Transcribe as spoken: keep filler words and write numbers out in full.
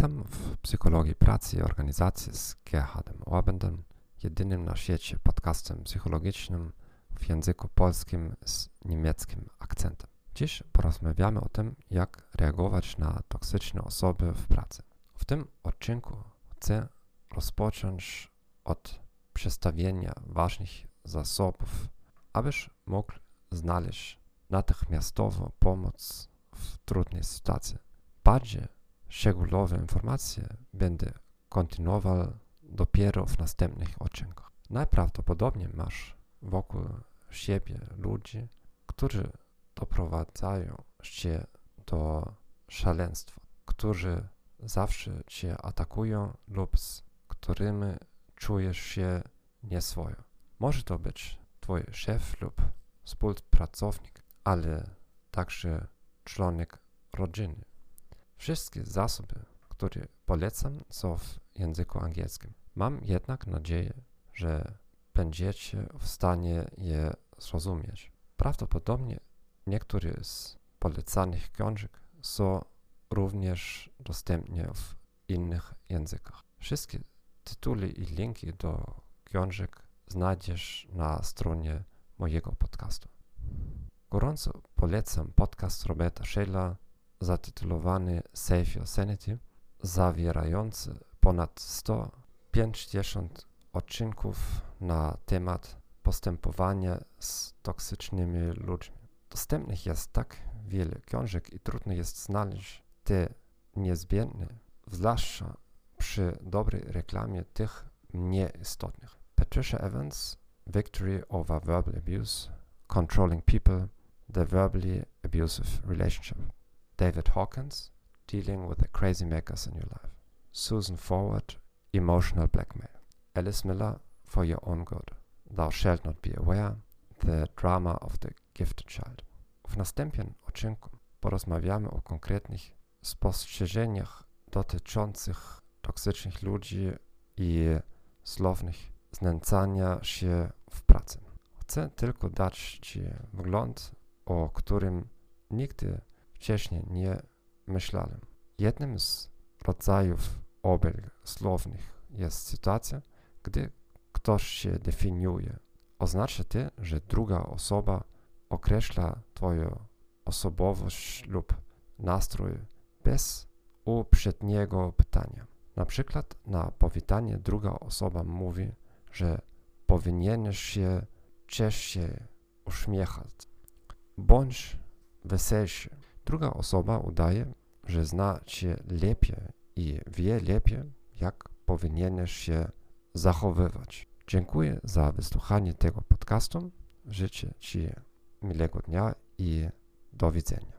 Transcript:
Witam w Psychologii Pracy i Organizacji z Gerhardem Ohrbandem, jedynym na świecie podcastem psychologicznym w języku polskim z niemieckim akcentem. Dziś porozmawiamy o tym, jak reagować na toksyczne osoby w pracy. W tym odcinku chcę rozpocząć od przedstawienia ważnych zasobów, abyś mógł znaleźć natychmiastową pomoc w trudnej sytuacji. Bardziej szczegółowe informacje będę kontynuował dopiero w następnych odcinkach. Najprawdopodobniej masz wokół siebie ludzi, którzy doprowadzają cię do szaleństwa, którzy zawsze cię atakują lub z którymi czujesz się nieswojo. Może to być twój szef lub współpracownik, ale także członek rodziny. Wszystkie zasoby, które polecam, są w języku angielskim. Mam jednak nadzieję, że będziecie w stanie je zrozumieć. Prawdopodobnie niektóre z polecanych książek są również dostępne w innych językach. Wszystkie tytuły i linki do książek znajdziesz na stronie mojego podcastu. Gorąco polecam podcast Roberta Shella zatytułowany Save Your Sanity, zawierający ponad sto pięćdziesiąt odcinków na temat postępowania z toksycznymi ludźmi. Dostępnych jest tak wiele książek i trudno jest znaleźć te niezbędne, zwłaszcza przy dobrej reklamie tych mniej istotnych. Patricia Evans, Victory Over Verbal Abuse, Controlling People, The Verbally Abusive Relationship. David Hawkins, Dealing with the Crazy Makers in Your Life. Susan Forward, Emotional Blackmail. Alice Miller, For Your Own Good. Thou Shalt Not Be Aware, The Drama of the Gifted Child. W następnym odcinku porozmawiamy o konkretnych spostrzeżeniach dotyczących toksycznych ludzi i słownych znęcania się w pracy. Chcę tylko dać Ci wgląd, o którym nigdy wcześniej nie myślałem. Jednym z rodzajów obelg słownych jest sytuacja, gdy ktoś się definiuje. Oznacza to, że druga osoba określa Twoją osobowość lub nastrój bez uprzedniego pytania. Na przykład na powitanie druga osoba mówi, że powinieneś się częściej uśmiechać bądź weselszy. Druga osoba udaje, że zna Cię lepiej i wie lepiej, jak powinieneś się zachowywać. Dziękuję za wysłuchanie tego podcastu. Życzę Ci miłego dnia i do widzenia.